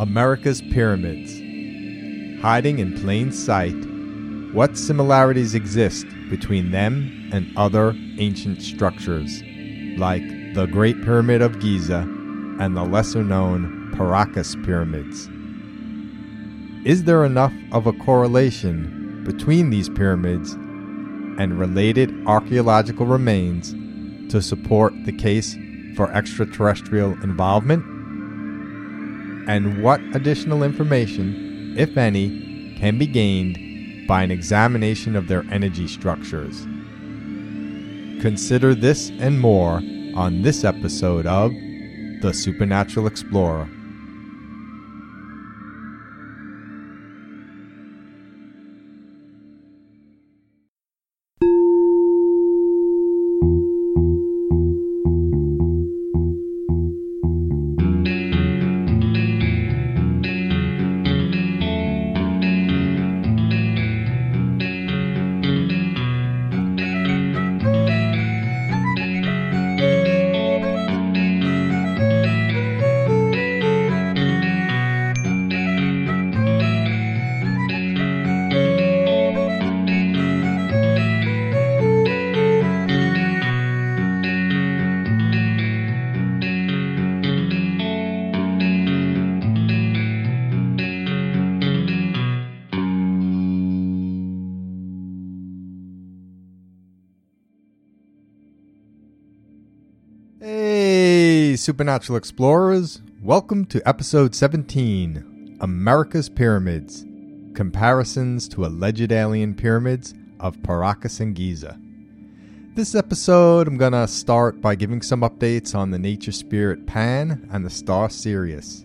America's Pyramids. Hiding in plain sight, what similarities exist between them and other ancient structures, like the Great Pyramid of Giza and the lesser-known Paracas Pyramids? Is there enough of a correlation between these pyramids and related archaeological remains to support the case for extraterrestrial involvement? And what additional information, if any, can be gained by an examination of their energy structures? Consider this and more on this episode of The Supernatural Explorer. Supernatural Explorers, welcome to episode 17, America's Pyramids, Comparisons to Alleged Alien Pyramids of Paracas and Giza. This episode, I'm going to start by giving some updates on the nature spirit Pan and the star Sirius.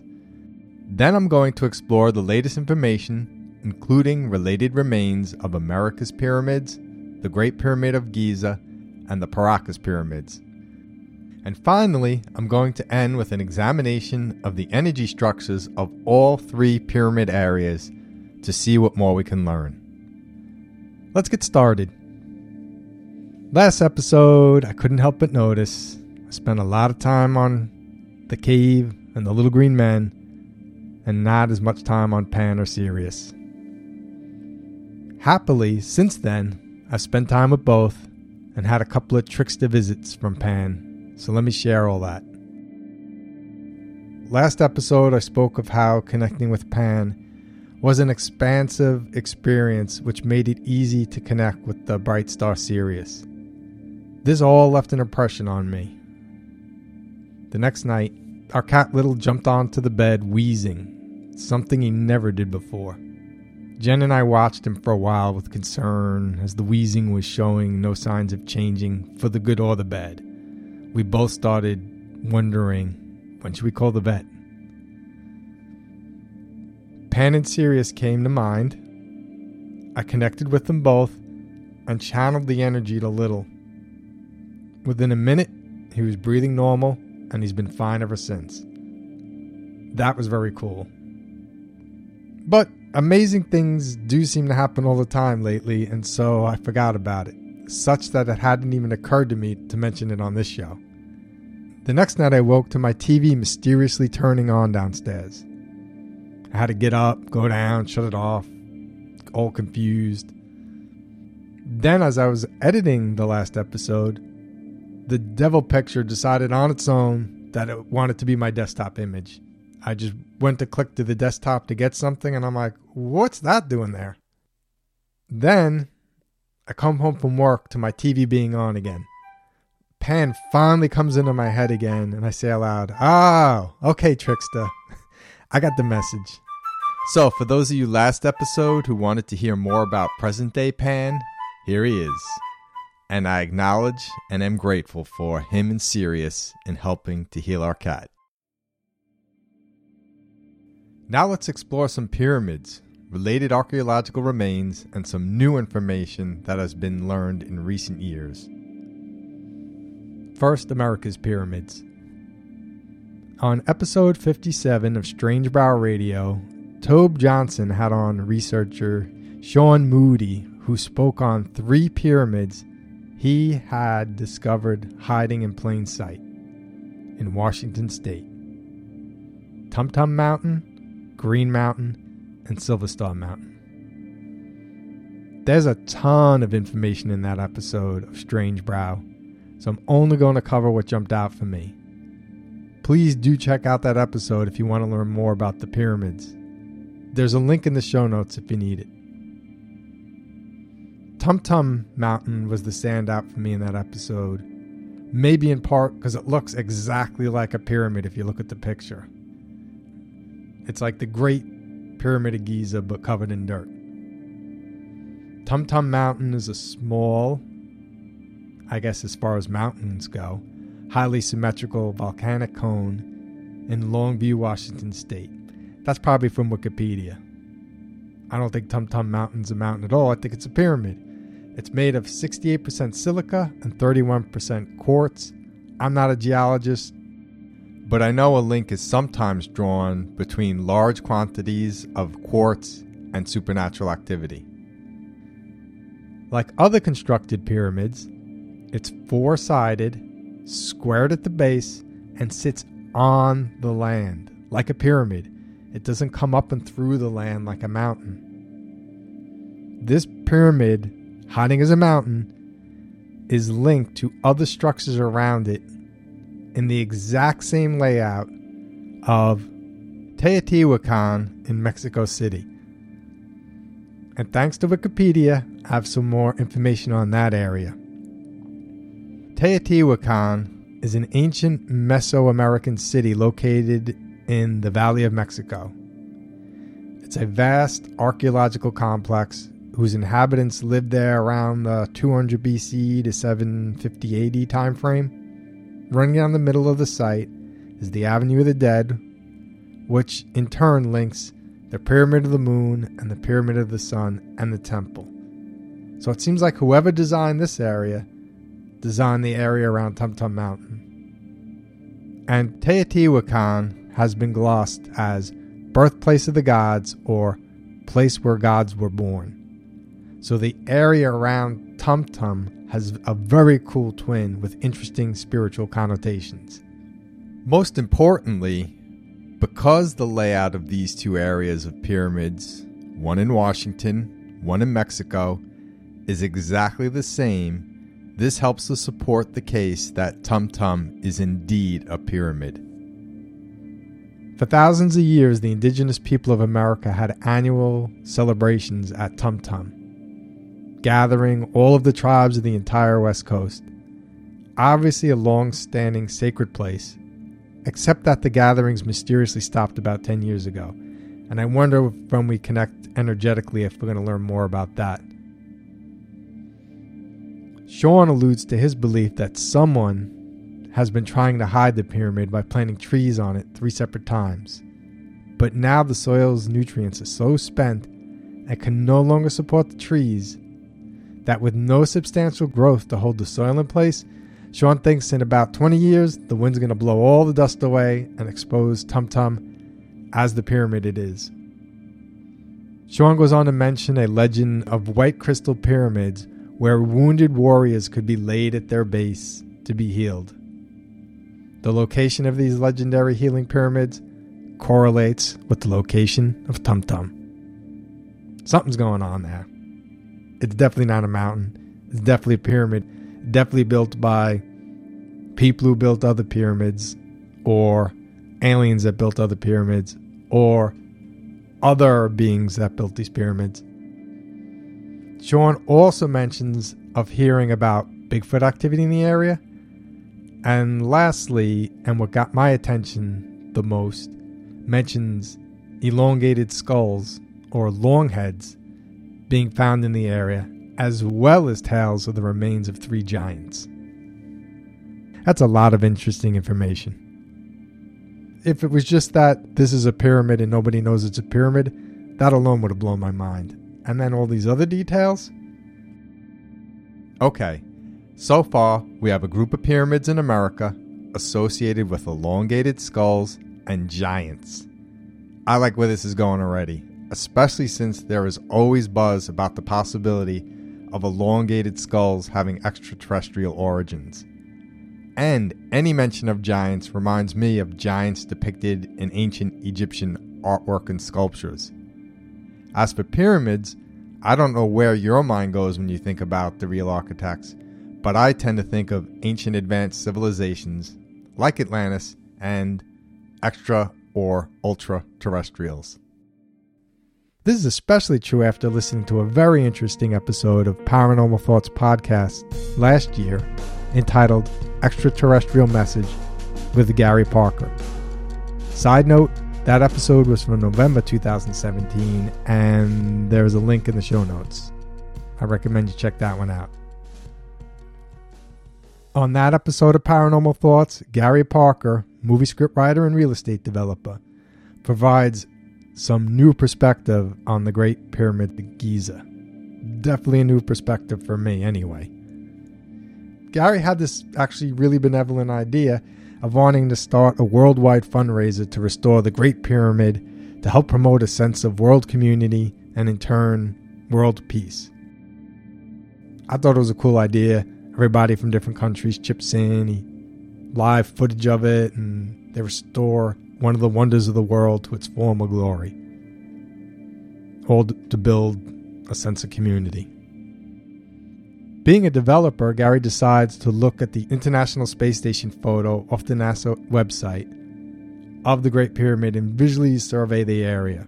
Then I'm going to explore the latest information, including related remains of America's Pyramids, the Great Pyramid of Giza, and the Paracas Pyramids. And finally, I'm going to end with an examination of the energy structures of all three pyramid areas to see what more we can learn. Let's get started. Last episode, I couldn't help but notice I spent a lot of time on the cave and the little green men and not as much time on Pan or Sirius. Happily, since then, I've spent time with both and had a couple of trickster visits from Pan. So let me share all that. Last episode, I spoke of how connecting with Pan was an expansive experience which made it easy to connect with the bright star Sirius. This all left an impression on me. The next night, our cat Little jumped onto the bed wheezing, something he never did before. Jen and I watched him for a while with concern as the wheezing was showing no signs of changing for the good or the bad. We both started wondering, when should we call the vet? Pan and Sirius came to mind. I connected with them both and channeled the energy to Little. Within a minute, he was breathing normal and he's been fine ever since. That was very cool. But amazing things do seem to happen all the time lately, and so I forgot about it, such that it hadn't even occurred to me to mention it on this show. The next night I woke to my TV mysteriously turning on downstairs. I had to get up, go down, shut it off, all confused. Then as I was editing the last episode, the devil picture decided on its own that it wanted to be my desktop image. I just went to click to the desktop to get something and I'm like, what's that doing there? Then I come home from work to my TV being on again. Pan finally comes into my head again, and I say aloud, "Oh, okay, trickster. I got the message." So, for those of you last episode who wanted to hear more about present-day Pan, here he is. And I acknowledge and am grateful for him and Sirius in helping to heal our cat. Now let's explore some pyramids, related archaeological remains, and some new information that has been learned in recent years. First, America's Pyramids. On episode 57 of Strange Brau Radio, Tobe Johnson had on researcher Sean Mooney, who spoke on three pyramids he had discovered hiding in plain sight in Washington State: Tumtum Mountain, Green Mountain, and Silver Star Mountain. There's a ton of information in that episode of Strange Brau, so I'm only going to cover what jumped out for me. Please do check out that episode if you want to learn more about the pyramids. There's a link in the show notes if you need it. Tumtum Mountain was the standout for me in that episode, maybe in part because it looks exactly like a pyramid if you look at the picture. It's like the Great Pyramid of Giza, but covered in dirt. Tumtum Mountain is a small, I guess as far as mountains go, highly symmetrical volcanic cone in Longview, Washington State. That's probably from Wikipedia. I don't think Tumtum Mountain's a mountain at all. I think it's a pyramid. It's made of 68% silica and 31% quartz. I'm not a geologist, but I know a link is sometimes drawn between large quantities of quartz and supernatural activity. Like other constructed pyramids, it's four-sided, squared at the base, and sits on the land like a pyramid. It doesn't come up and through the land like a mountain. This pyramid, hiding as a mountain, is linked to other structures around it in the exact same layout of Teotihuacan in Mexico City. And thanks to Wikipedia, I have some more information on that area. Teotihuacan is an ancient Mesoamerican city located in the Valley of Mexico. It's a vast archaeological complex whose inhabitants lived there around the 200 BC to 750 AD time frame. Running down the middle of the site is the Avenue of the Dead, which in turn links the Pyramid of the Moon and the Pyramid of the Sun and the Temple. So it seems like whoever designed this area designed the area around Tumtum Mountain. And Teotihuacan has been glossed as birthplace of the gods or place where gods were born. So the area around Tumtum has a very cool twin with interesting spiritual connotations. Most importantly, because the layout of these two areas of pyramids, one in Washington, one in Mexico, is exactly the same, this helps to support the case that Tumtum is indeed a pyramid. For thousands of years, the indigenous people of America had annual celebrations at Tumtum, gathering all of the tribes of the entire West Coast. Obviously a long-standing sacred place, except that the gatherings mysteriously stopped about 10 years ago. And I wonder when we connect energetically if we're going to learn more about that. Sean alludes to his belief that someone has been trying to hide the pyramid by planting trees on it 3 separate times. But now the soil's nutrients are so spent and can no longer support the trees that with no substantial growth to hold the soil in place, Sean thinks in about 20 years, the wind's going to blow all the dust away and expose Tumtum as the pyramid it is. Sean goes on to mention a legend of white crystal pyramids where wounded warriors could be laid at their base to be healed. The location of these legendary healing pyramids correlates with the location of Tumtum. Something's going on there. It's definitely not a mountain. It's definitely a pyramid. Definitely built by people who built other pyramids, or aliens that built other pyramids, or other beings that built these pyramids. Sean also mentions of hearing about Bigfoot activity in the area. And lastly, and what got my attention the most, mentions elongated skulls or longheads being found in the area, as well as tales of the remains of 3 giants. That's a lot of interesting information. If it was just that this is a pyramid and nobody knows it's a pyramid, that alone would have blown my mind. And then all these other details? Okay, so far we have a group of pyramids in America associated with elongated skulls and giants. I like where this is going already, especially since there is always buzz about the possibility of elongated skulls having extraterrestrial origins. And any mention of giants reminds me of giants depicted in ancient Egyptian artwork and sculptures. As for pyramids, I don't know where your mind goes when you think about the real architects, but I tend to think of ancient advanced civilizations like Atlantis and extra or ultra-terrestrials. This is especially true after listening to a very interesting episode of Paranormal Thoughts Podcast last year entitled Extraterrestrial Message with Gary Parker. Side note, that episode was from November 2017, and there is a link in the show notes. I recommend you check that one out. On that episode of Paranormal Thoughts, Gary Parker, movie scriptwriter and real estate developer, provides some new perspective on the Great Pyramid of Giza. Definitely a new perspective for me anyway. Gary had this actually really benevolent idea of wanting to start a worldwide fundraiser to restore the Great Pyramid to help promote a sense of world community and in turn, world peace. I thought it was a cool idea. Everybody from different countries chips in, live footage of it, and they restore one of the wonders of the world to its former glory. All to build a sense of community. Being a developer, Gary decides to look at the International Space Station photo off the NASA website of the Great Pyramid and visually survey the area.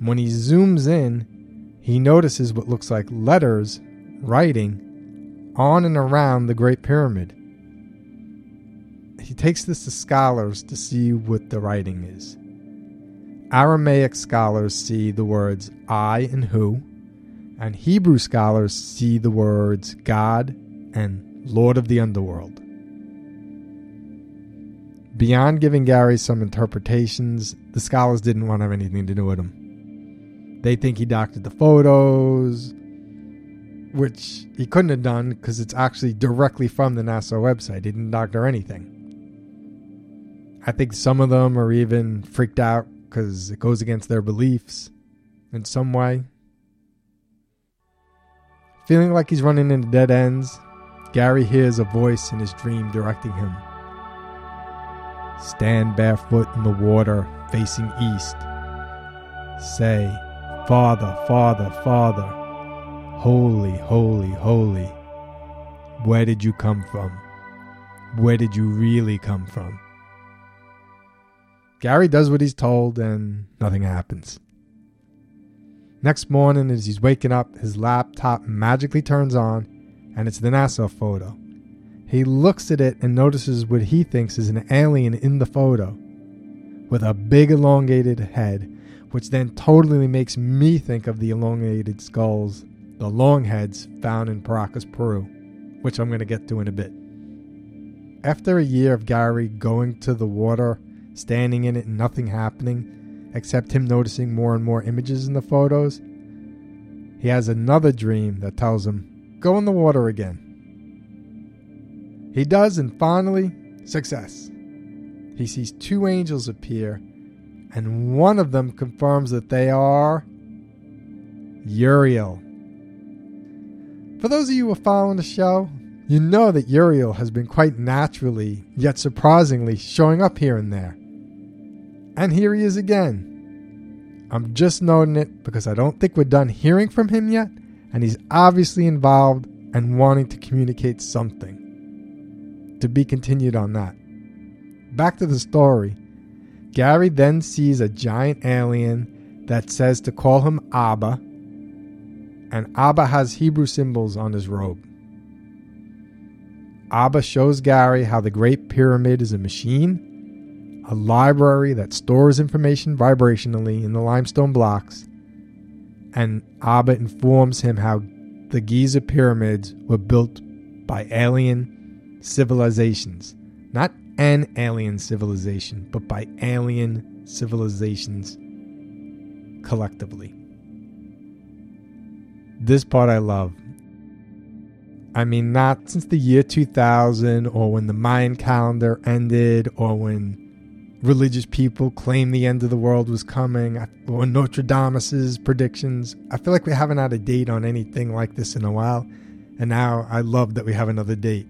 When he zooms in, he notices what looks like letters, writing, on and around the Great Pyramid. He takes this to scholars to see what the writing is. Aramaic scholars see the words I and who, and Hebrew scholars see the words God and Lord of the Underworld. Beyond giving Gary some interpretations, the scholars didn't want to have anything to do with him. They think he doctored the photos, which he couldn't have done because it's actually directly from the NASA website. He didn't doctor anything. I think some of them are even freaked out because it goes against their beliefs in some way. Feeling like he's running into dead ends, Gary hears a voice in his dream directing him. Stand barefoot in the water, facing east. Say, Father, Father, Father, holy, holy, holy. Where did you come from? Where did you really come from? Gary does what he's told and nothing happens. Next morning, as he's waking up, his laptop magically turns on and it's the NASA photo. He looks at it and notices what he thinks is an alien in the photo with a big elongated head, which then totally makes me think of the elongated skulls, the long heads found in Paracas, Peru, which I'm going to get to in a bit. After a year of Gary going to the water, standing in it and nothing happening, except him noticing more and more images in the photos, he has another dream that tells him, go in the water again. He does, and finally, success. He sees two angels appear, and one of them confirms that they are Uriel. For those of you who are following the show, you know that Uriel has been quite naturally, yet surprisingly, showing up here and there. And here he is again. I'm just noting it because I don't think we're done hearing from him yet, and he's obviously involved and wanting to communicate something. To be continued on that. Back to the story. Gary then sees a giant alien that says to call him Abba, and Abba has Hebrew symbols on his robe. Abba shows Gary how the Great Pyramid is a machine, a library that stores information vibrationally in the limestone blocks, and Abba informs him how the Giza pyramids were built by alien civilizations. Not an alien civilization, but by alien civilizations collectively. This part I love. I mean, not since the year 2000 or when the Mayan calendar ended or when religious people claimed the end of the world was coming or Notre Dame's predictions. I feel like we haven't had a date on anything like this in a while, and now I love that we have another date.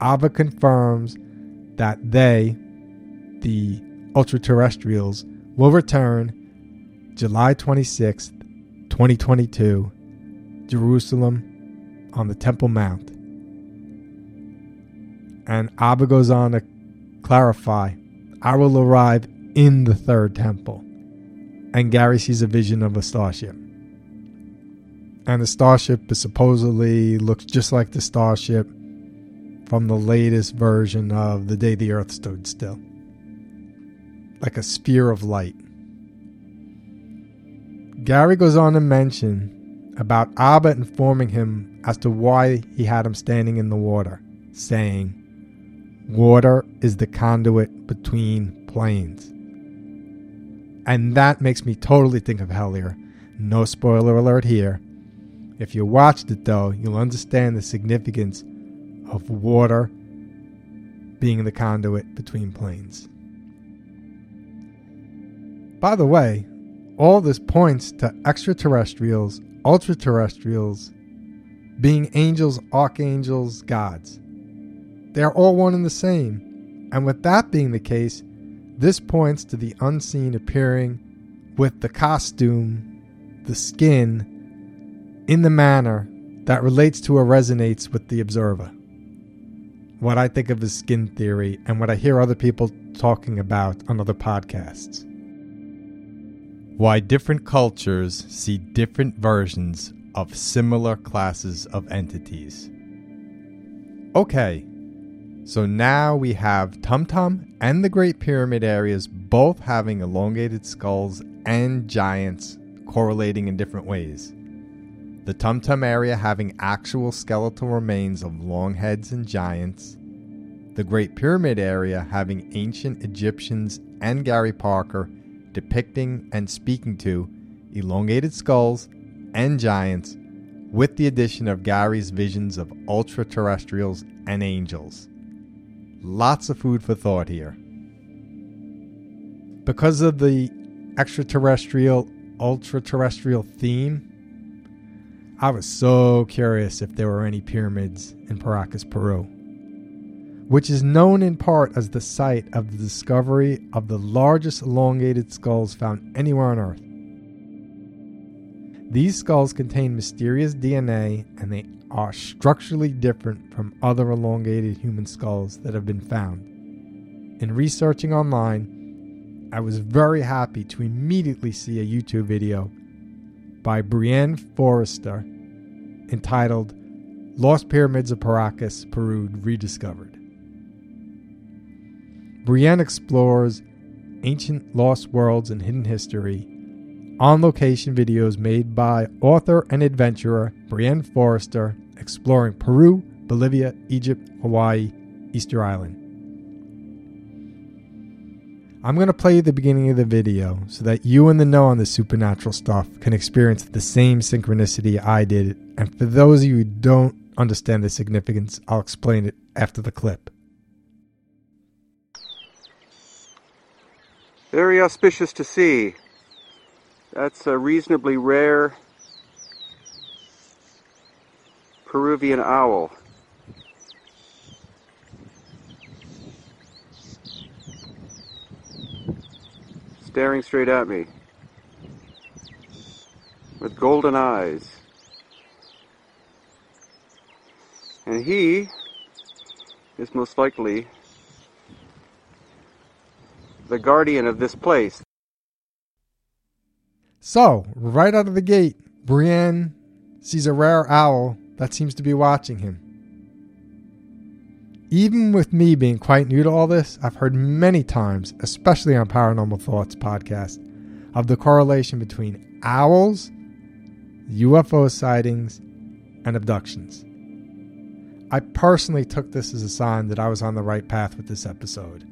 Abba confirms that the ultra-terrestrials, will return July 26th, 2022, Jerusalem on the Temple Mount. And Abba goes on to clarify, I will arrive in the third temple. And Gary sees a vision of a starship. And the starship is supposedly looks just like the starship from the latest version of The Day the Earth Stood Still. Like a sphere of light. Gary goes on to mention about Abba informing him as to why he had him standing in the water, saying, water is the conduit between planes. And that makes me totally think of Hellier. No spoiler alert here. If you watched it though, you'll understand the significance of water being the conduit between planes. By the way, all this points to extraterrestrials, ultraterrestrials, being angels, archangels, gods. They are all one and the same. And with that being the case, this points to the unseen appearing with the costume, the skin, in the manner that relates to or resonates with the observer. What I think of as skin theory and what I hear other people talking about on other podcasts. Why different cultures see different versions of similar classes of entities. Okay, so now we have Tumtum and the Great Pyramid areas both having elongated skulls and giants correlating in different ways. The Tumtum area having actual skeletal remains of long heads and giants. The Great Pyramid area having ancient Egyptians and Gary Parker depicting and speaking to elongated skulls and giants, with the addition of Gary's visions of ultra-terrestrials and angels. Lots of food for thought here. Because of the extraterrestrial, ultra-terrestrial theme, I was so curious if there were any pyramids in Paracas, Peru, which is known in part as the site of the discovery of the largest elongated skulls found anywhere on Earth. These skulls contain mysterious DNA and they are structurally different from other elongated human skulls that have been found. In researching online, I was very happy to immediately see a YouTube video by Brien Foerster entitled Lost Pyramids of Paracas, Peru Rediscovered. Brien explores ancient lost worlds and hidden history on-location videos made by author and adventurer Brien Foerster exploring Peru, Bolivia, Egypt, Hawaii, Easter Island. I'm going to play the beginning of the video so that you in the know on the supernatural stuff can experience the same synchronicity I did. And for those of you who don't understand the significance, I'll explain it after the clip. Very auspicious to see. That's a reasonably rare Peruvian owl. Staring straight at me with golden eyes. And he is most likely the guardian of this place. So, right out of the gate, Brien sees a rare owl that seems to be watching him. Even with me being quite new to all this, I've heard many times, especially on Paranormal Thoughts Podcast, of the correlation between owls, UFO sightings, and abductions. I personally took this as a sign that I was on the right path with this episode.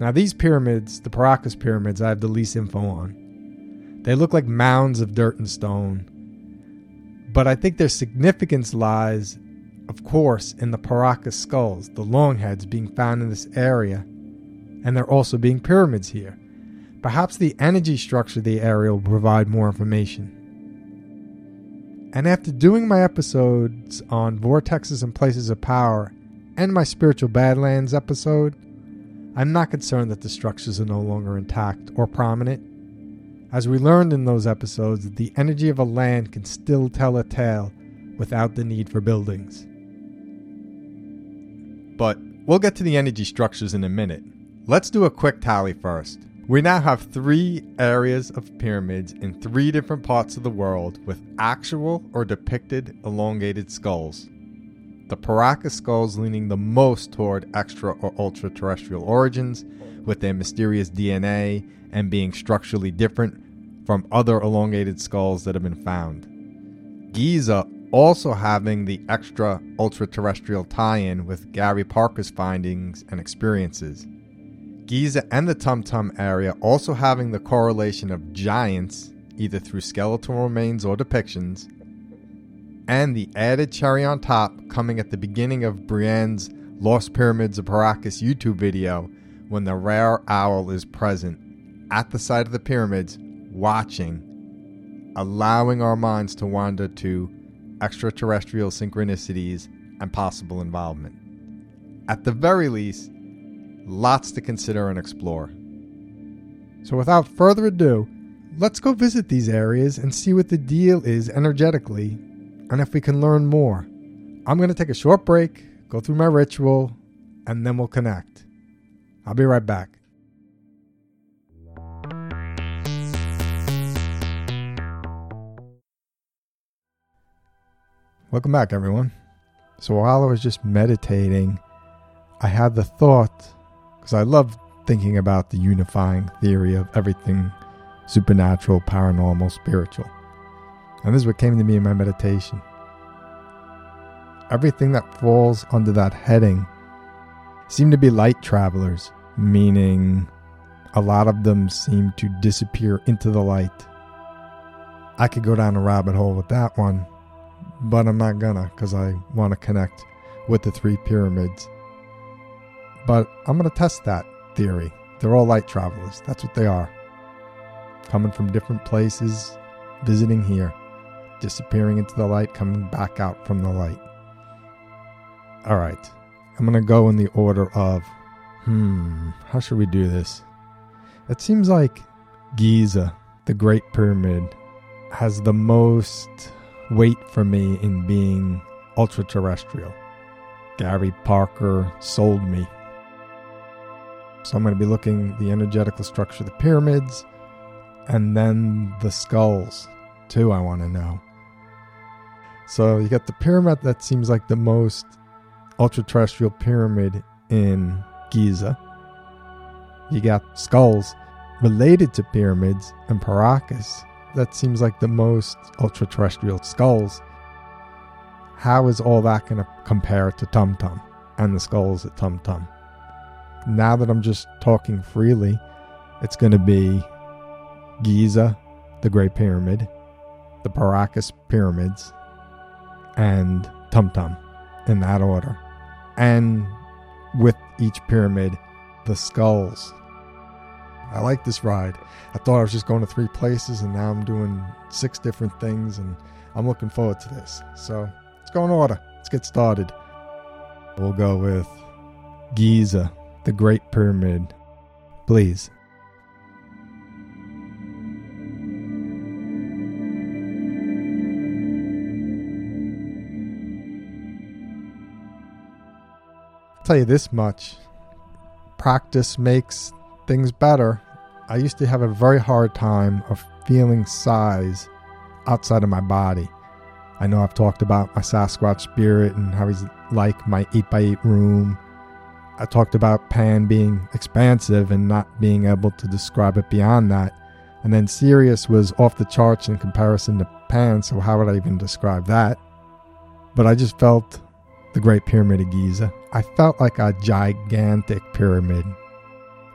Now these pyramids, the Paracas Pyramids, I have the least info on. They look like mounds of dirt and stone. But I think their significance lies, of course, in the Paracas skulls, the longheads being found in this area. And there also being pyramids here. Perhaps the energy structure of the area will provide more information. And after doing my episodes on vortexes and places of power and my spiritual badlands episode, I'm not concerned that the structures are no longer intact or prominent. As we learned in those episodes, the energy of a land can still tell a tale without the need for buildings. But we'll get to the energy structures in a minute. Let's do a quick tally first. We now have 3 areas of pyramids in 3 different parts of the world with actual or depicted elongated skulls. The Paracas skulls leaning the most toward extra or ultra-terrestrial origins with their mysterious DNA and being structurally different from other elongated skulls that have been found. Giza also having the extra ultra-terrestrial tie-in with Gary Parker's findings and experiences. Giza and the Tumtum area also having the correlation of giants, either through skeletal remains or depictions, and the added cherry on top coming at the beginning of Brien's Lost Pyramids of Paracas YouTube video when the rare owl is present at the site of the pyramids, watching, allowing our minds to wander to extraterrestrial synchronicities and possible involvement. At the very least, lots to consider and explore. So without further ado, let's go visit these areas and see what the deal is energetically and if we can learn more. I'm going to take a short break, go through my ritual, and then we'll connect. I'll be right back. Welcome back, everyone. So while I was just meditating, I had the thought, because I love thinking about the unifying theory of everything supernatural, paranormal, spiritual. And this is what came to me in my meditation. Everything that falls under that heading seem to be light travelers, meaning a lot of them seem to disappear into the light. I could go down a rabbit hole with that one, but I'm not gonna, because I want to connect with the 3 pyramids. But I'm going to test that theory. They're all light travelers. That's what they are. Coming from different places, visiting here, disappearing into the light, coming back out from the light. All right. I'm going to go in the order of, how should we do this? It seems like Giza, the Great Pyramid, has the most weight for me in being ultra-terrestrial. Gary Parker sold me. So I'm going to be looking the energetical structure of the pyramids and then the skulls too, I want to know. So you got the pyramid that seems like the most ultra-terrestrial pyramid in Giza. You got skulls related to pyramids and Paracas. That seems like the most ultra-terrestrial skulls. How is all that going to compare to Tumtum and the skulls at Tumtum? Now that I'm just talking freely, it's going to be Giza, the Great Pyramid, the Paracas Pyramids, and Tumtum in that order. And with each pyramid, the skulls. I like this ride. I thought I was just going to 3 places, and now I'm doing 6 different things, and I'm looking forward to this. So let's go in order. Let's get started. We'll go with Giza, the Great Pyramid, please. I'll tell you this much. Practice makes things better. I used to have a very hard time of feeling size outside of my body. I know I've talked about my Sasquatch spirit and how he's like my 8x8 room. I talked about Pan being expansive and not being able to describe it beyond that. And then Sirius was off the charts in comparison to Pan, so how would I even describe that? But I just felt the Great Pyramid of Giza. I felt like a gigantic pyramid.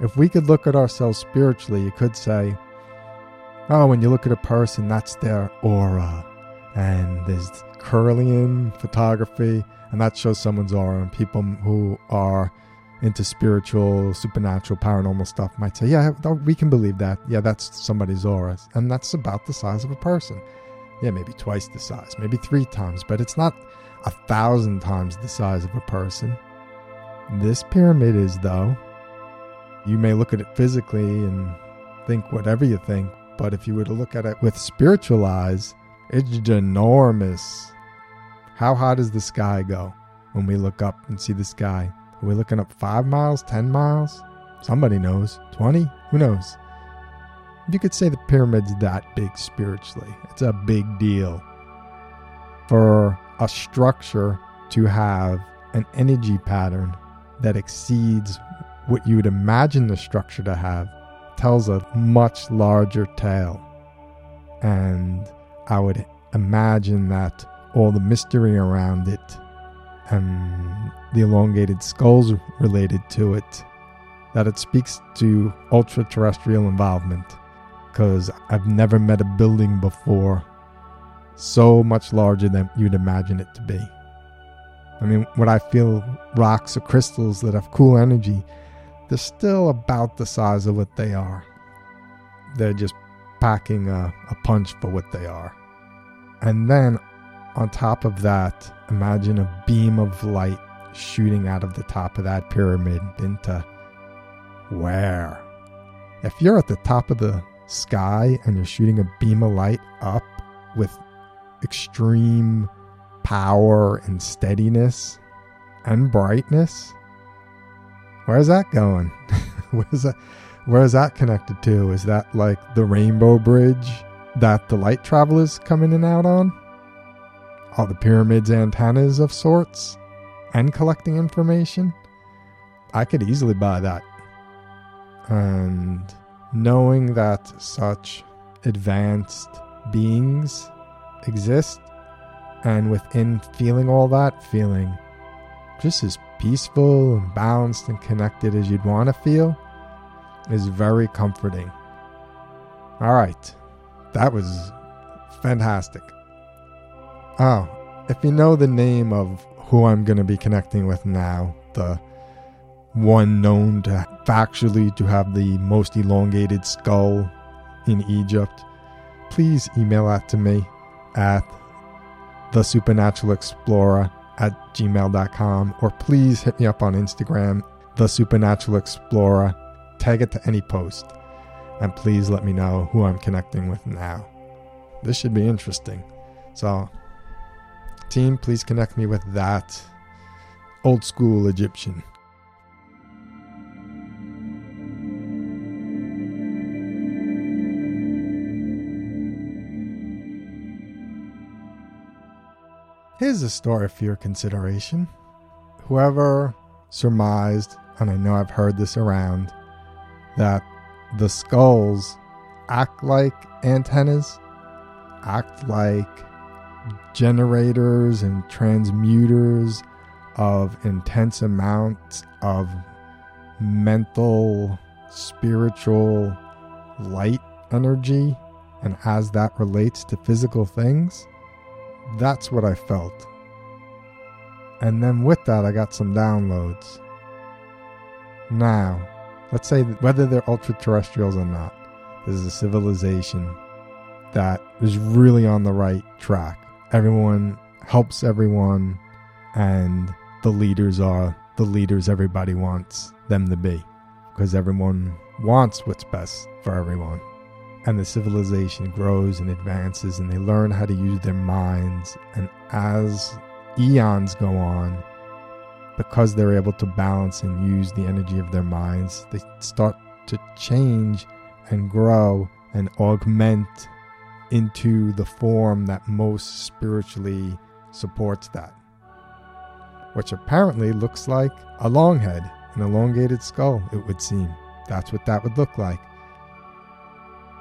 If we could look at ourselves spiritually, you could say, oh, when you look at a person, that's their aura. And there's Curlian photography, and that shows someone's aura. And people who are into spiritual, supernatural, paranormal stuff might say, yeah, we can believe that. Yeah, that's somebody's aura. And that's about the size of a person. Yeah, maybe twice the size, maybe 3 times, but it's not 1,000 times the size of a person. This pyramid is, though. You may look at it physically and think whatever you think, but if you were to look at it with spiritual eyes, it's enormous. How high does the sky go when we look up and see the sky? Are we looking up 5 miles, 10 miles? Somebody knows. 20? Who knows? You could say the pyramid's that big spiritually. It's a big deal for a structure to have an energy pattern that exceeds what you would imagine the structure to have. Tells a much larger tale, and I would imagine that all the mystery around it and the elongated skulls related to it, that it speaks to ultra-terrestrial involvement, because I've never met a building before so much larger than you'd imagine it to be. I mean, what I feel rocks or crystals that have cool energy, they're still about the size of what they are. They're just packing a punch for what they are. And then on top of that, imagine a beam of light shooting out of the top of that pyramid into where? If you're at the top of the sky and you're shooting a beam of light up with extreme power and steadiness and brightness, where's that going? Where's that connected to? Is that like the rainbow bridge that the light travelers come in and out on? Are the pyramids antennas of sorts and collecting information? I could easily buy that. And knowing that such advanced beings exist, and within feeling all that, feeling just as peaceful and balanced and connected as you'd want to feel, is very comforting. All right, that was fantastic. Oh, if you know the name of who I'm going to be connecting with now, the one known to factually to have the most elongated skull in Egypt, please email that to me at thesupernaturalexplorer@gmail.com, or please hit me up on Instagram, The Supernatural Explorer. Tag it to any post, and please let me know who I'm connecting with now. This should be interesting. So, team, please connect me with that old school Egyptian. Here's a story for your consideration. Whoever surmised, and I know I've heard this around, that the skulls act like antennas, act like generators and transmuters of intense amounts of mental, spiritual light energy, and as that relates to physical things, that's what I felt. And then with that, I got some downloads. Now, let's say that whether they're ultra-terrestrials or not, there's a civilization that is really on the right track. Everyone helps everyone, and the leaders are the leaders everybody wants them to be, because everyone wants what's best for everyone. And the civilization grows and advances, and they learn how to use their minds. And as eons go on, because they're able to balance and use the energy of their minds, they start to change and grow and augment into the form that most spiritually supports that, which apparently looks like a long head, an elongated skull, it would seem. That's what that would look like.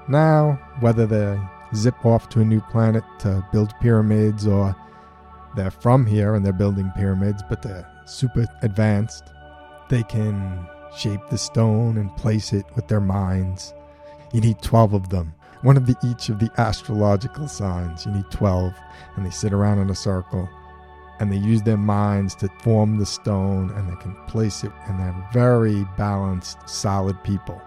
Now, whether they zip off to a new planet to build pyramids, or they're from here and they're building pyramids, but they're super advanced, they can shape the stone and place it with their minds. You need 12 of them. One of each of the astrological signs. You need 12. And they sit around in a circle, and they use their minds to form the stone, and they can place it, and they're very balanced, solid people.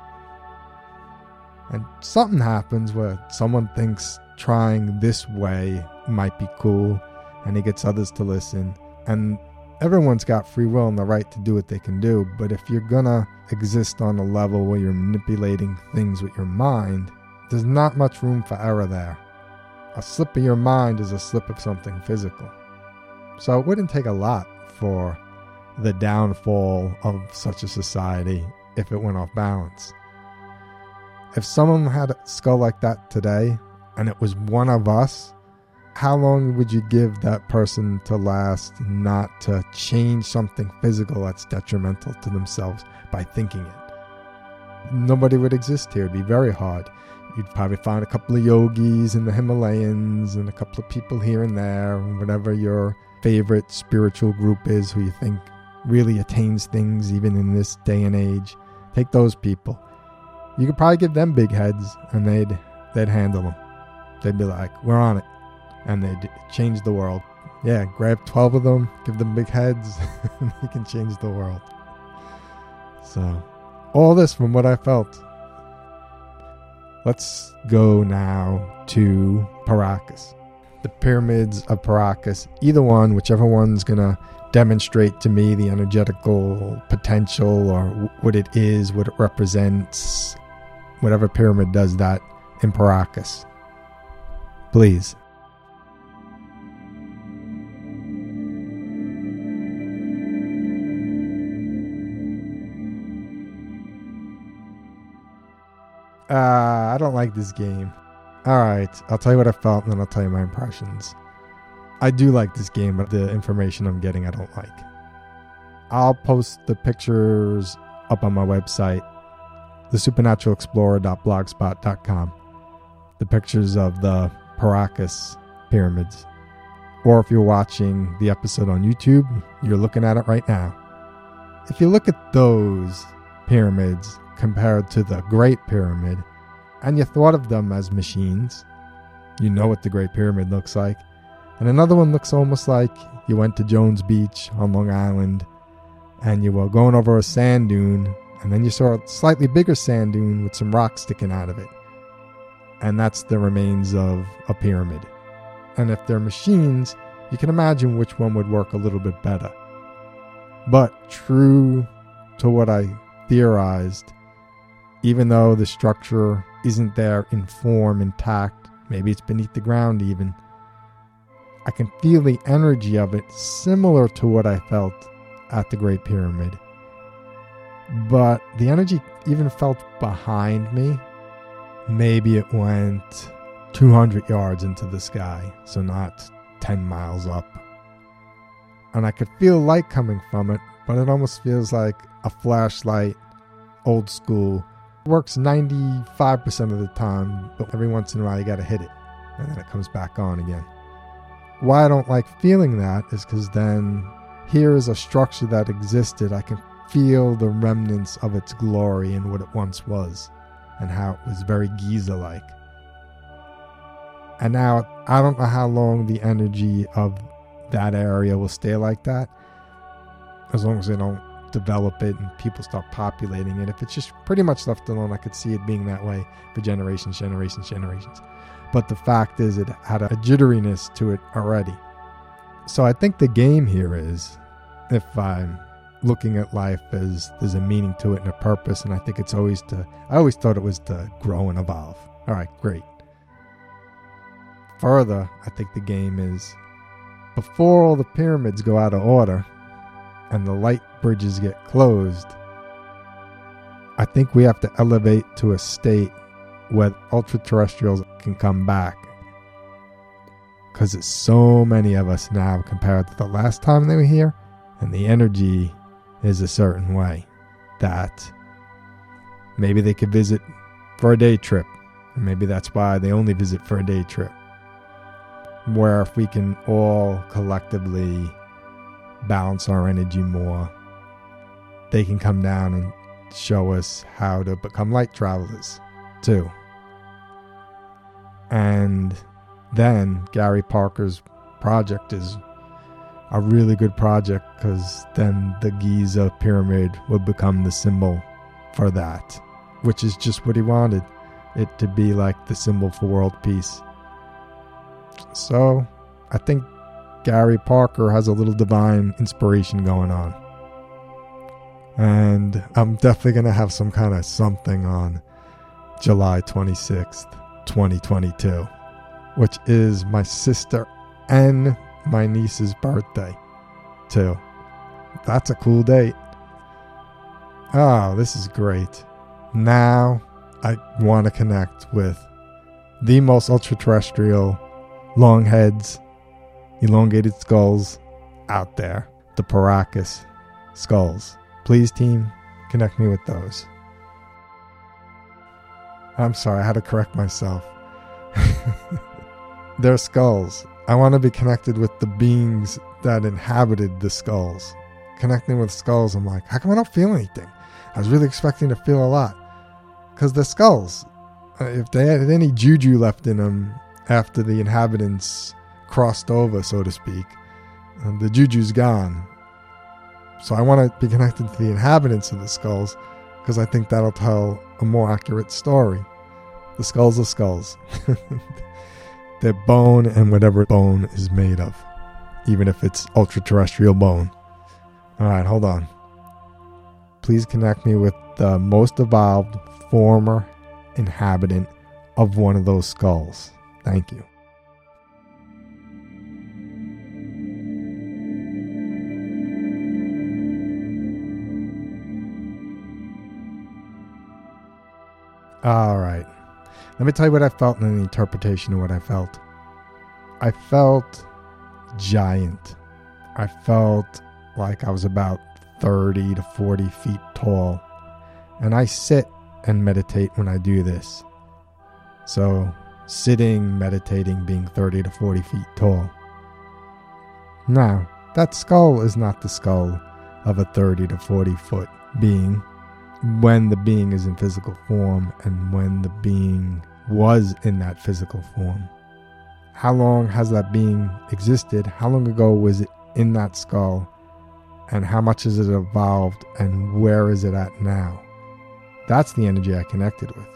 And something happens where someone thinks trying this way might be cool, and he gets others to listen, and Everyone's got free will and the right to do what they can do, but if you're gonna exist on a level where you're manipulating things with your mind, there's not much room for error there. A slip of your mind is a slip of something physical. So it wouldn't take a lot for the downfall of such a society if it went off balance. If someone had a skull like that today, and it was one of us, how long would you give that person to last not to change something physical that's detrimental to themselves by thinking it? Nobody would exist here. It'd be very hard. You'd probably find a couple of yogis in the Himalayas and a couple of people here and there, and whatever your favorite spiritual group is who you think really attains things even in this day and age. Take those people. You could probably give them big heads and they'd handle them. They'd be like, we're on it. And they'd change the world. Yeah, grab 12 of them, give them big heads, and they can change the world. So, all this from what I felt. Let's go now to Paracas. The pyramids of Paracas, either one, whichever one's going to demonstrate to me the energetical potential or what it is, what it represents, whatever pyramid does that in Paracas. Please. I don't like this game. Alright, I'll tell you what I felt and then I'll tell you my impressions. I do like this game, but the information I'm getting I don't like. I'll post the pictures up on my website, thesupernaturalexplorer.blogspot.com. The pictures of the Paracas Pyramids. Or if you're watching the episode on YouTube, you're looking at it right now. If you look at those pyramids compared to the Great Pyramid, and you thought of them as machines, you know what the Great Pyramid looks like, and another one looks almost like you went to Jones Beach on Long Island, and you were going over a sand dune, and then you saw a slightly bigger sand dune with some rocks sticking out of it, and that's the remains of a pyramid. And if they're machines, you can imagine which one would work a little bit better. But true to what I theorized, even though the structure isn't there in form intact, maybe it's beneath the ground even, I can feel the energy of it similar to what I felt at the Great Pyramid. But the energy even felt behind me. Maybe it went 200 yards into the sky, so not 10 miles up. And I could feel light coming from it, but it almost feels like a flashlight, old school. Works 95% of the time, but every once in a while you got to hit it, and then it comes back on again. Why I don't like feeling that is because then here is a structure that existed. I can feel the remnants of its glory and what it once was, and how it was very Giza-like. And now I don't know how long the energy of that area will stay like that, as long as they don't develop it and people start populating it. If it's just pretty much left alone, I could see it being that way for generations. But the fact is it had a jitteriness to it already. So I think the game here is, if I'm looking at life as there's a meaning to it and a purpose, and I think it's always to, I always thought it was to grow and evolve. All right, great. Further, I think the game is before all the pyramids go out of order and the light bridges get closed, I think we have to elevate to a state where ultra-terrestrials can come back. Because it's so many of us now compared to the last time they were here, and the energy is a certain way that maybe they could visit for a day trip. And maybe that's why they only visit for a day trip. Where if we can all collectively balance our energy more, they can come down and show us how to become light travelers too. And then Gary Parker's project is a really good project, because then the Giza pyramid would become the symbol for that, which is just what he wanted it to be, like the symbol for world peace. So I think Gary Parker has a little divine inspiration going on. And I'm definitely going to have some kind of something on July 26th, 2022, which is my sister and my niece's birthday, too. That's a cool date. Oh, this is great. Now I want to connect with the most ultra-terrestrial, long heads, elongated skulls out there, the Paracas skulls. Please, team, connect me with those. I'm sorry, I had to correct myself. They're skulls. I want to be connected with the beings that inhabited the skulls. Connecting with skulls, I'm like, how come I don't feel anything? I was really expecting to feel a lot. Because the skulls, if they had any juju left in them after the inhabitants crossed over, so to speak, the juju's gone. So I want to be connected to the inhabitants of the skulls because I think that'll tell a more accurate story. The skulls are skulls. They're bone and whatever bone is made of, even if it's ultra-terrestrial bone. All right, hold on. Please connect me with the most evolved former inhabitant of one of those skulls. Thank you. All right. Let me tell you what I felt in the interpretation of what I felt. I felt giant. I felt like I was about 30 to 40 feet tall. And I sit and meditate when I do this. So sitting, meditating, being 30 to 40 feet tall. Now, that skull is not the skull of a 30 to 40 foot being when the being is in physical form and when the being was in that physical form. How long has that being existed? How long ago was it in that skull? And how much has it evolved and where is it at now? That's the energy I connected with.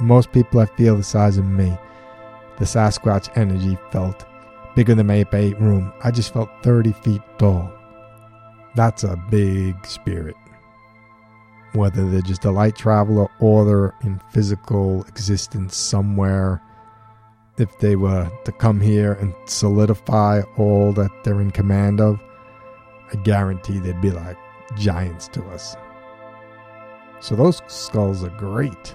Most people I feel the size of me. The Sasquatch energy felt bigger than my 8x8 room. I just felt 30 feet tall. That's a big spirit. Whether they're just a light traveler or they're in physical existence somewhere. If they were to come here and solidify all that they're in command of, I guarantee they'd be like giants to us. So those skulls are great.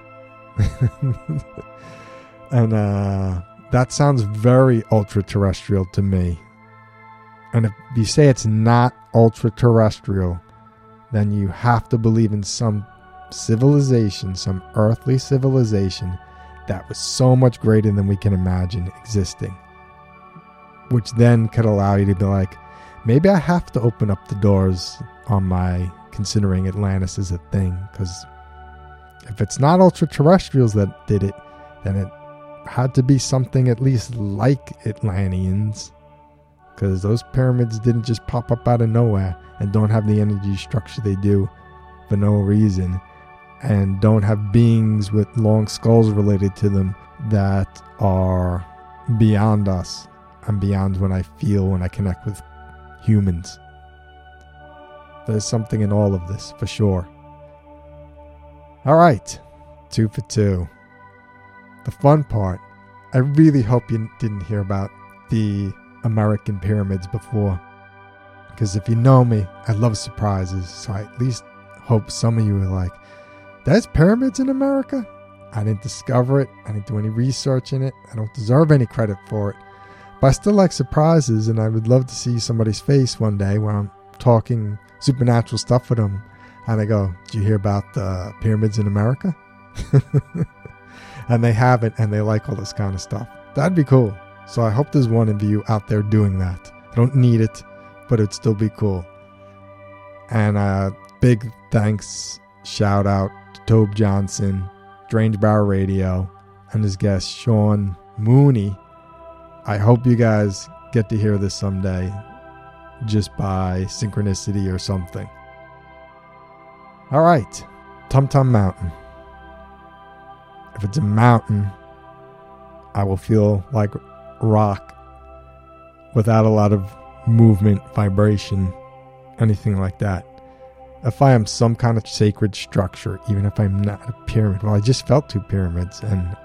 And that sounds very ultra-terrestrial to me. And if you say it's not ultra-terrestrial, then you have to believe in some civilization, some earthly civilization that was so much greater than we can imagine existing. Which then could allow you to be like, maybe I have to open up the doors on my considering Atlantis as a thing, because if it's not ultra-terrestrials that did it, then it had to be something at least like Atlanteans, because those pyramids didn't just pop up out of nowhere and don't have the energy structure they do for no reason, and don't have beings with long skulls related to them that are beyond us and beyond what I feel when I connect with humans. There's something in all of this, for sure. All right, 2 for 2. The fun part, I really hope you didn't hear about the American pyramids before, because if you know me, I love surprises, so I at least hope some of you are like, there's pyramids in America? I didn't discover it. I didn't do any research in it. I don't deserve any credit for it. But I still like surprises, and I would love to see somebody's face one day where I'm talking supernatural stuff with them, and I go, "Did you hear about the pyramids in America?" And they haven't, and they like all this kind of stuff. That'd be cool. So I hope there's one of you out there doing that. I don't need it, but it'd still be cool. And big thanks, shout out to Tobe Johnson, Strange Brau Radio, and his guest Sean Mooney. I hope you guys get to hear this someday, just by synchronicity or something. All right, Tumtum Mountain. If it's a mountain, I will feel like rock. without a lot of movement, vibration, anything like that. If I am some kind of sacred structure, even if I'm not a pyramid, well, I just felt two pyramids, and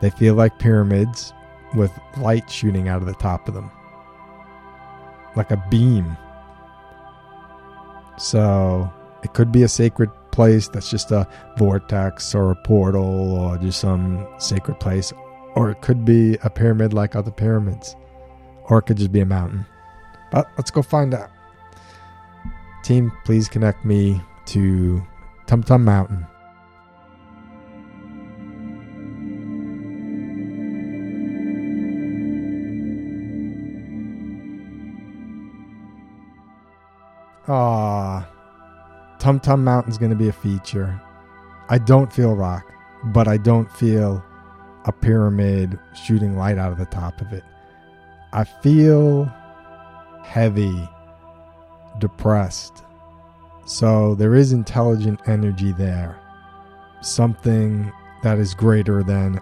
they feel like pyramids with light shooting out of the top of them, like a beam. So it could be a sacred place that's just a vortex or a portal or just some sacred place, or it could be a pyramid like other pyramids, or it could just be a mountain. But let's go find out. Team, please connect me to Tumtum Mountain. Ah, Tumtum Mountain's going to be a feature. I don't feel rock, but I don't feel a pyramid shooting light out of the top of it. I feel heavy, depressed. So there is intelligent energy there. Something that is greater than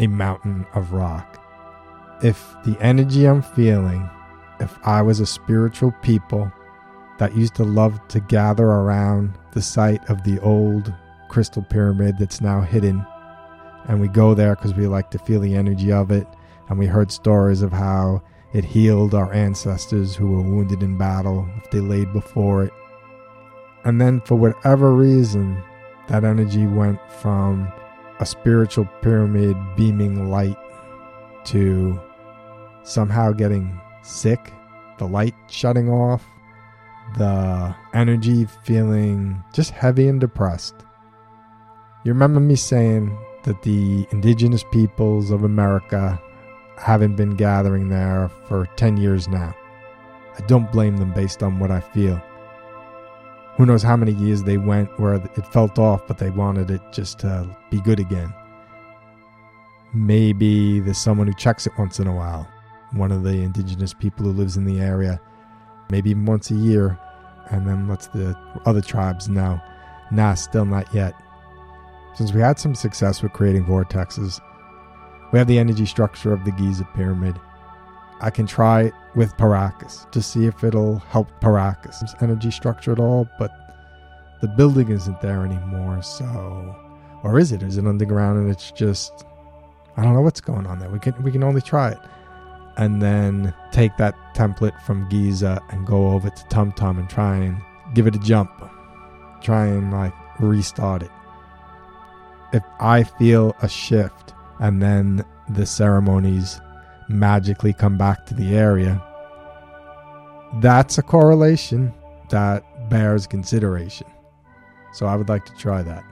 a mountain of rock. If the energy I'm feeling, if I was a spiritual people that used to love to gather around the site of the old crystal pyramid that's now hidden, and we go there because we like to feel the energy of it, and we heard stories of how it healed our ancestors who were wounded in battle if they laid before it. And then for whatever reason, that energy went from a spiritual pyramid beaming light to somehow getting sick, the light shutting off, the energy feeling just heavy and depressed. You remember me saying that the indigenous peoples of America haven't been gathering there for 10 years now. I don't blame them based on what I feel. Who knows how many years they went where it felt off, but they wanted it just to be good again. Maybe there's someone who checks it once in a while, one of the indigenous people who lives in the area, maybe even once a year, and then lets the other tribes know. Nah, still not yet. Since we had some success with creating vortexes, we have the energy structure of the Giza pyramid. I can try it with Paracas to see if it'll help Paracas' energy structure at all, but the building isn't there anymore, so... Or is it? Is it underground and it's just... I don't know what's going on there. We can only try it. And then take that template from Giza and go over to Tumtum and try and give it a jump. Try and, restart it. If I feel a shift, and then the ceremonies magically come back to the area, that's a correlation that bears consideration. So I would like to try that.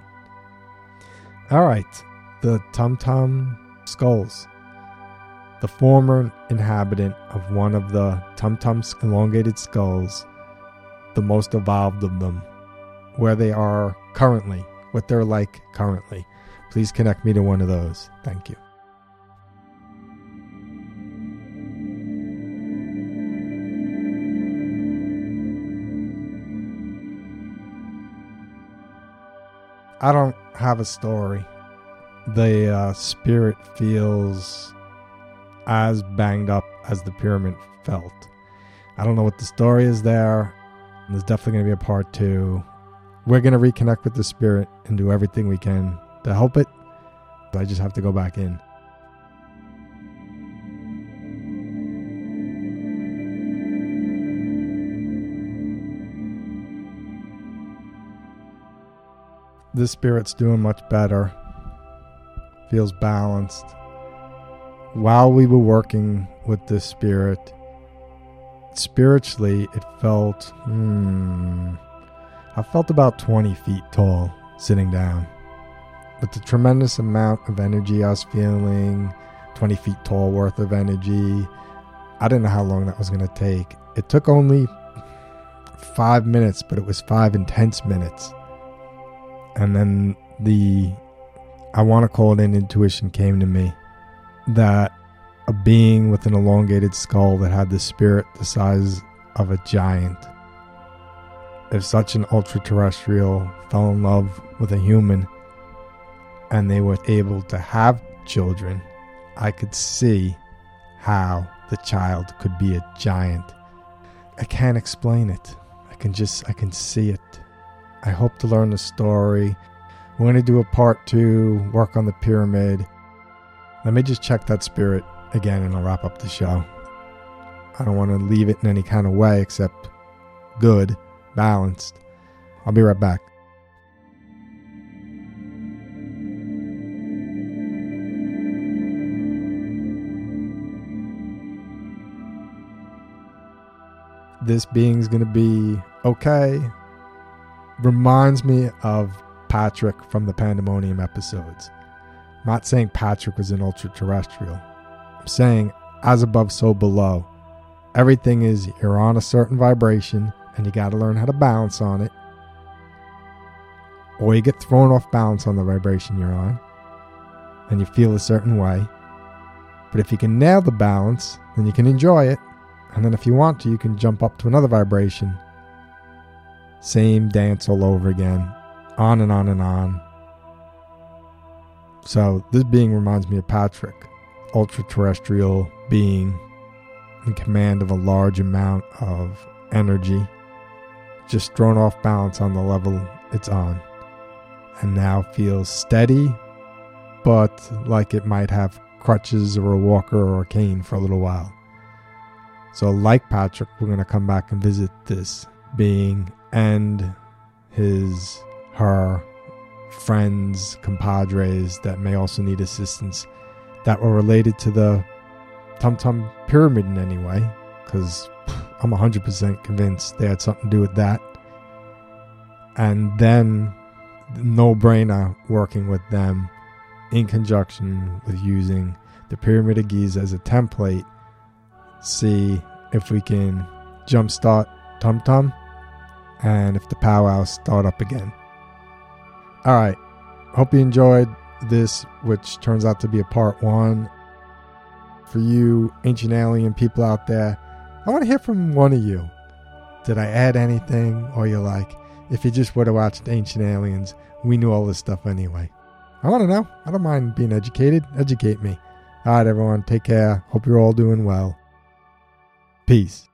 All right, the Tumtum skulls. The former inhabitant of one of the Tumtum's elongated skulls, the most evolved of them, where they are currently, what they're like currently. Please connect me to one of those. Thank you. I don't have a story. The spirit feels as banged up as the pyramid felt. I don't know what the story is there. There's definitely going to be a part two. We're going to reconnect with the spirit and do everything we can to help it. I just have to go back in. This spirit's doing much better. Feels balanced. While we were working with this spirit, spiritually, it felt... I felt about 20 feet tall sitting down. With the tremendous amount of energy I was feeling, 20 feet tall worth of energy, I didn't know how long that was going to take. It took only 5 minutes, but it was 5 intense minutes. And then I want to call it an intuition came to me that a being with an elongated skull that had the spirit the size of a giant, if such an ultra-terrestrial fell in love with a human, and they were able to have children, I could see how the child could be a giant. I can't explain it. I can see it. I hope to learn the story. We're going to do a part 2, work on the pyramid. Let me just check that spirit again and I'll wrap up the show. I don't want to leave it in any kind of way except good, balanced. I'll be right back. This being's going to be okay. Reminds me of Patrick from the Pandemonium episodes. I'm not saying Patrick was an ultra-terrestrial. I'm saying as above, so below. Everything is you're on a certain vibration and you got to learn how to balance on it. Or you get thrown off balance on the vibration you're on and you feel a certain way. But if you can nail the balance, then you can enjoy it. And then if you want to, you can jump up to another vibration. Same dance all over again. On and on and on. So this being reminds me of Patrick. Ultra-terrestrial being in command of a large amount of energy. Just thrown off balance on the level it's on. And now feels steady, but like it might have crutches or a walker or a cane for a little while. So like Patrick, we're going to come back and visit this being and his, her, friends, compadres that may also need assistance that were related to the Tumtum Pyramid in any way, because I'm 100% convinced they had something to do with that. And then no-brainer working with them in conjunction with using the Pyramid of Giza as a template. See if we can jumpstart Tumtum and if the powwows start up again. All right. Hope you enjoyed this, which turns out to be a part 1. For you ancient alien people out there, I want to hear from one of you. Did I add anything? Or you're like, if you just would have watched Ancient Aliens, we knew all this stuff anyway. I want to know. I don't mind being educated. Educate me. All right, everyone. Take care. Hope you're all doing well. Peace.